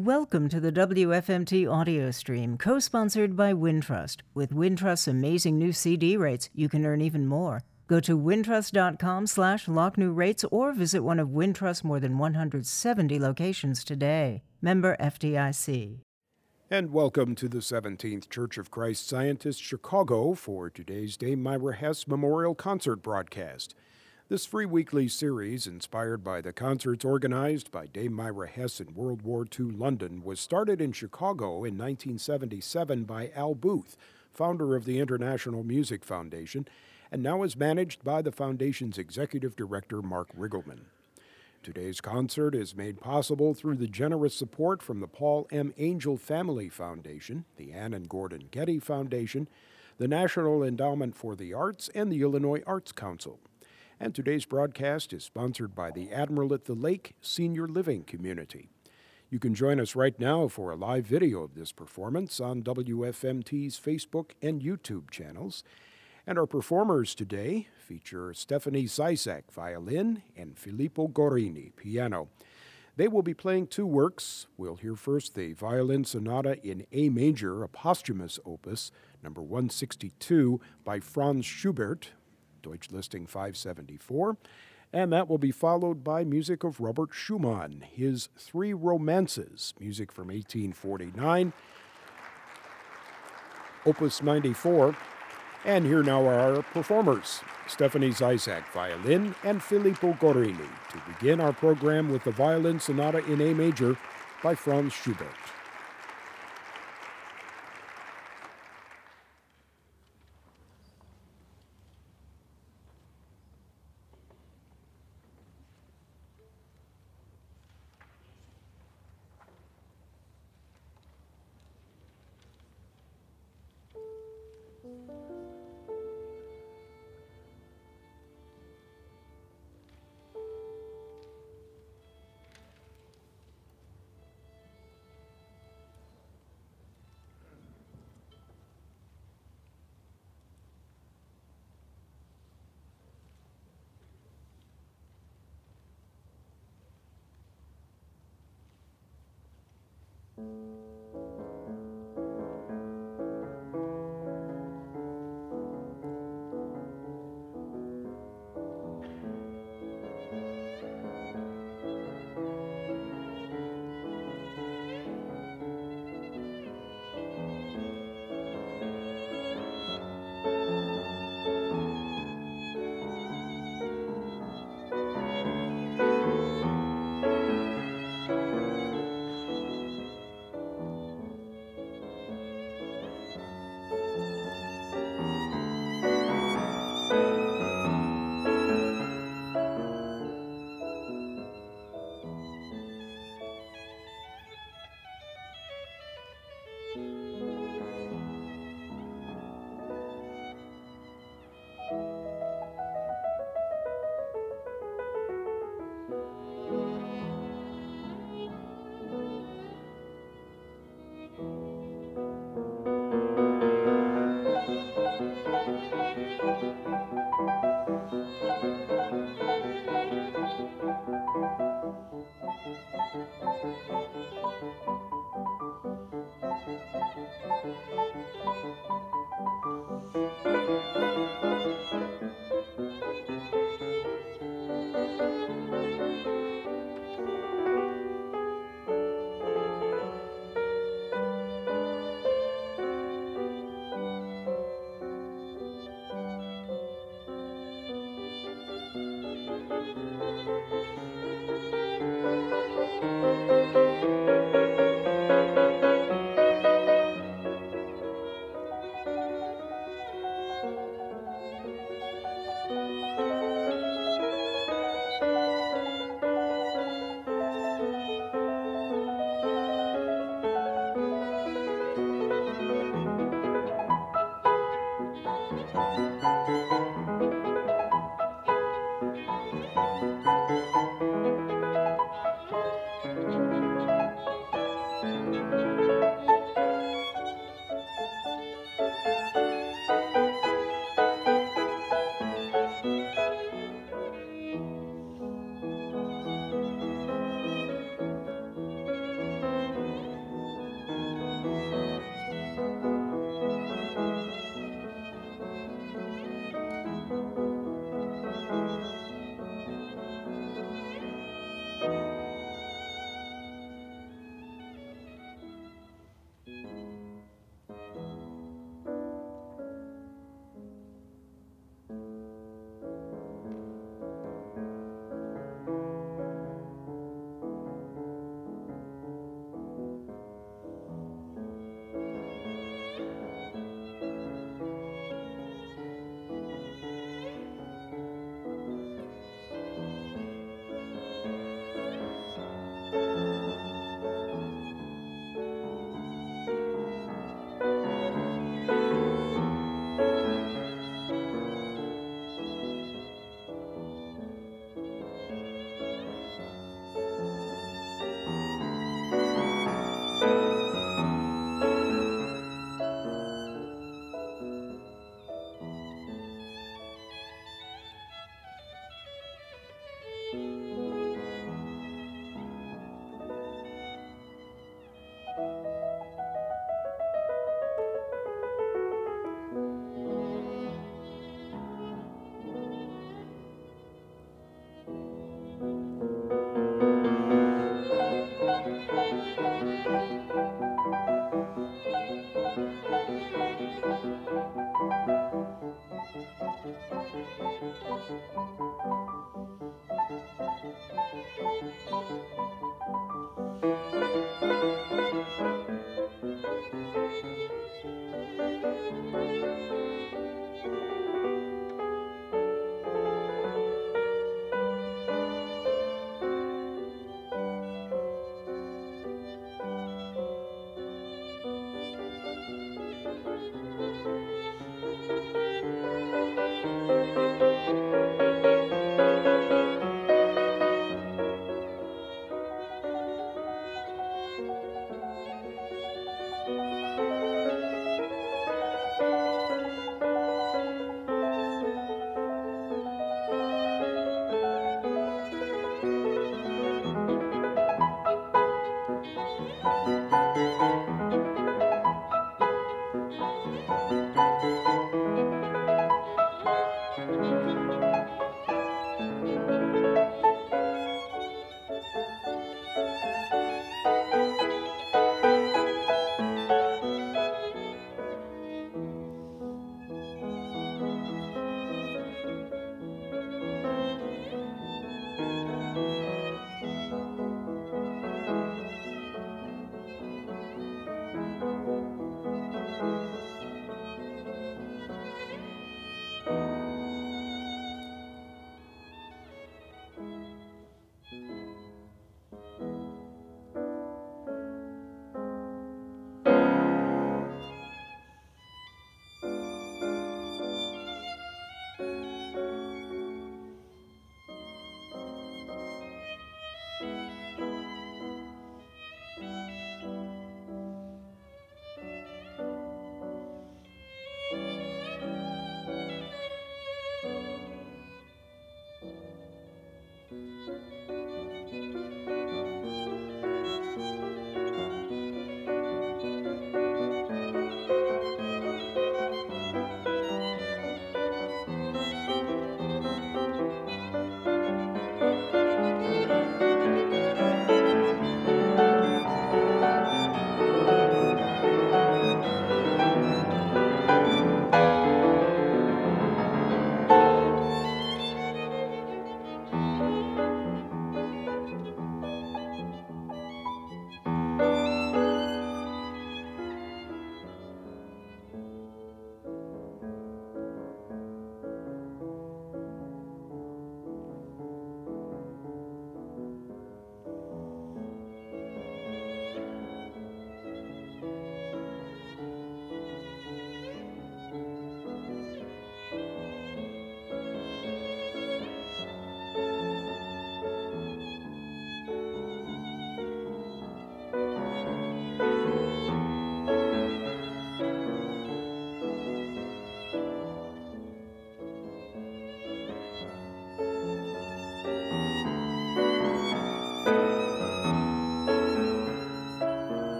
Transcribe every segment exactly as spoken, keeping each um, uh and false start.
Welcome to the W F M T audio stream, co-sponsored by Wintrust. With Wintrust's amazing new C D rates, you can earn even more. Go to wintrust.com slash locknewrates or visit one of Wintrust's more than one hundred seventy locations today. Member F D I C. And welcome to the seventeenth Church of Christ Scientist Chicago for today's Dame Myra Hess Memorial Concert broadcast. This free weekly series, inspired by the concerts organized by Dame Myra Hess in World War Two London, was started in Chicago in nineteen seventy-seven by Al Booth, founder of the International Music Foundation, and now is managed by the foundation's executive director, Mark Riggleman. Today's concert is made possible through the generous support from the Paul M. Angel Family Foundation, the Ann and Gordon Getty Foundation, the National Endowment for the Arts, and the Illinois Arts Council. And today's broadcast is sponsored by the Admiral at the Lake Senior Living Community. You can join us right now for a live video of this performance on W F M T's Facebook and YouTube channels. And our performers today feature Stephanie Zyzak, violin, and Filippo Gorini, piano. They will be playing two works. We'll hear first the Violin Sonata in A Major, a posthumous opus, number one sixty-two, by Franz Schubert, Deutsch Listing five seventy-four, and that will be followed by music of Robert Schumann, his Three Romances, music from eighteen forty-nine, Opus ninety-four, and here now are our performers, Stephanie Zyzak, violin, and Filippo Gorini, to begin our program with the Violin Sonata in A Major by Franz Schubert.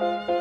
Music.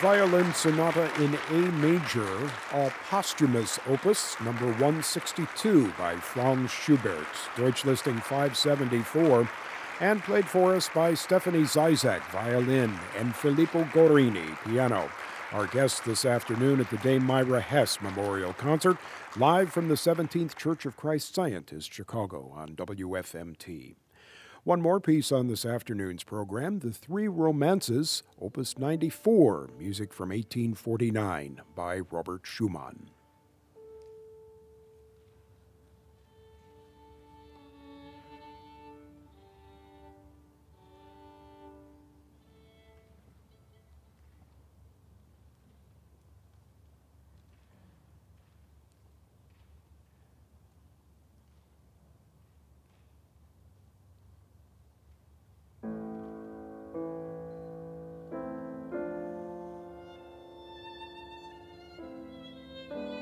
Violin Sonata in A Major, a posthumous opus, number one sixty-two by Franz Schubert, Deutsch Listing five seventy-four, and played for us by Stephanie Zyzak, violin, and Filippo Gorini, piano. Our guest this afternoon at the Dame Myra Hess Memorial Concert, live from the seventeenth Church of Christ Scientist, Chicago, on W F M T. One more piece on this afternoon's program, The Three Romances, Opus ninety-four, music from eighteen forty-nine by Robert Schumann. Thank you.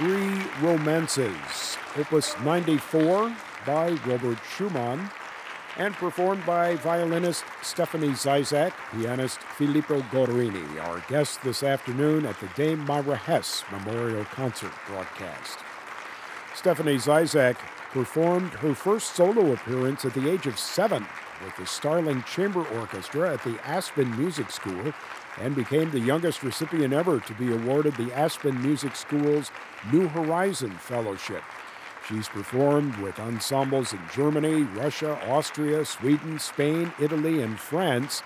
Three Romances, Opus ninety-four by Robert Schumann, and performed by violinist Stephanie Zyzak, pianist Filippo Gorini, our guest this afternoon at the Dame Myra Hess Memorial Concert broadcast. Stephanie Zyzak performed her first solo appearance at the age of seven with the Starling Chamber Orchestra at the Aspen Music School, and became the youngest recipient ever to be awarded the Aspen Music School's New Horizon Fellowship. She's performed with ensembles in Germany, Russia, Austria, Sweden, Spain, Italy, and France.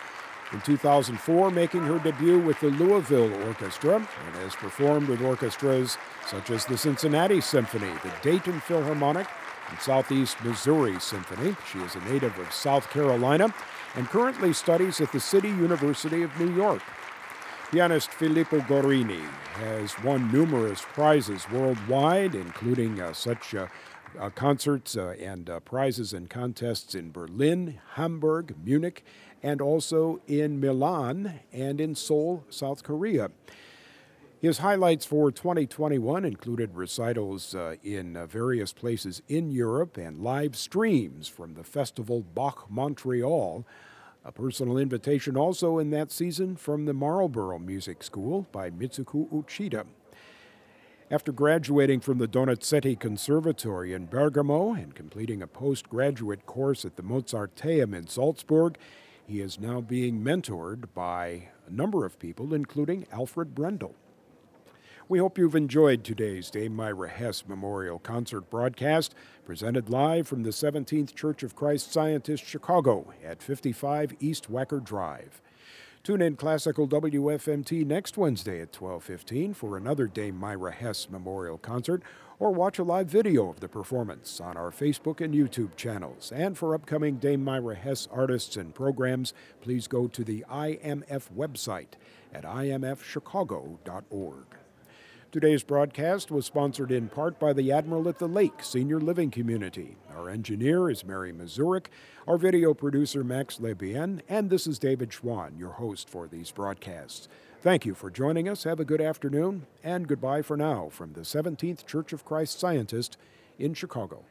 In two thousand four, making her debut with the Louisville Orchestra, and has performed with orchestras such as the Cincinnati Symphony, the Dayton Philharmonic, and Southeast Missouri Symphony. She is a native of South Carolina and currently studies at the City University of New York. Pianist Filippo Gorini has won numerous prizes worldwide, including uh, such uh, uh, concerts uh, and uh, prizes and contests in Berlin, Hamburg, Munich, and also in Milan and in Seoul, South Korea. His highlights for twenty twenty-one included recitals uh, in uh, various places in Europe and live streams from the Festival Bach Montreal. A personal invitation also in that season from the Marlborough Music School by Mitsuku Uchida. After graduating from the Donizetti Conservatory in Bergamo and completing a postgraduate course at the Mozarteum in Salzburg, he is now being mentored by a number of people, including Alfred Brendel. We hope you've enjoyed today's Dame Myra Hess Memorial Concert broadcast, presented live from the seventeenth Church of Christ Scientist, Chicago, at fifty-five East Wacker Drive. Tune in Classical W F M T next Wednesday at twelve fifteen for another Dame Myra Hess Memorial Concert, or watch a live video of the performance on our Facebook and YouTube channels. And for upcoming Dame Myra Hess artists and programs, please go to the I M F website at I M F chicago dot org. Today's broadcast was sponsored in part by the Admiral at the Lake Senior Living Community. Our engineer is Mary Mazurek, our video producer Max Lebien, and this is David Schwann, your host for these broadcasts. Thank you for joining us. Have a good afternoon, and goodbye for now from the seventeenth Church of Christ Scientist in Chicago.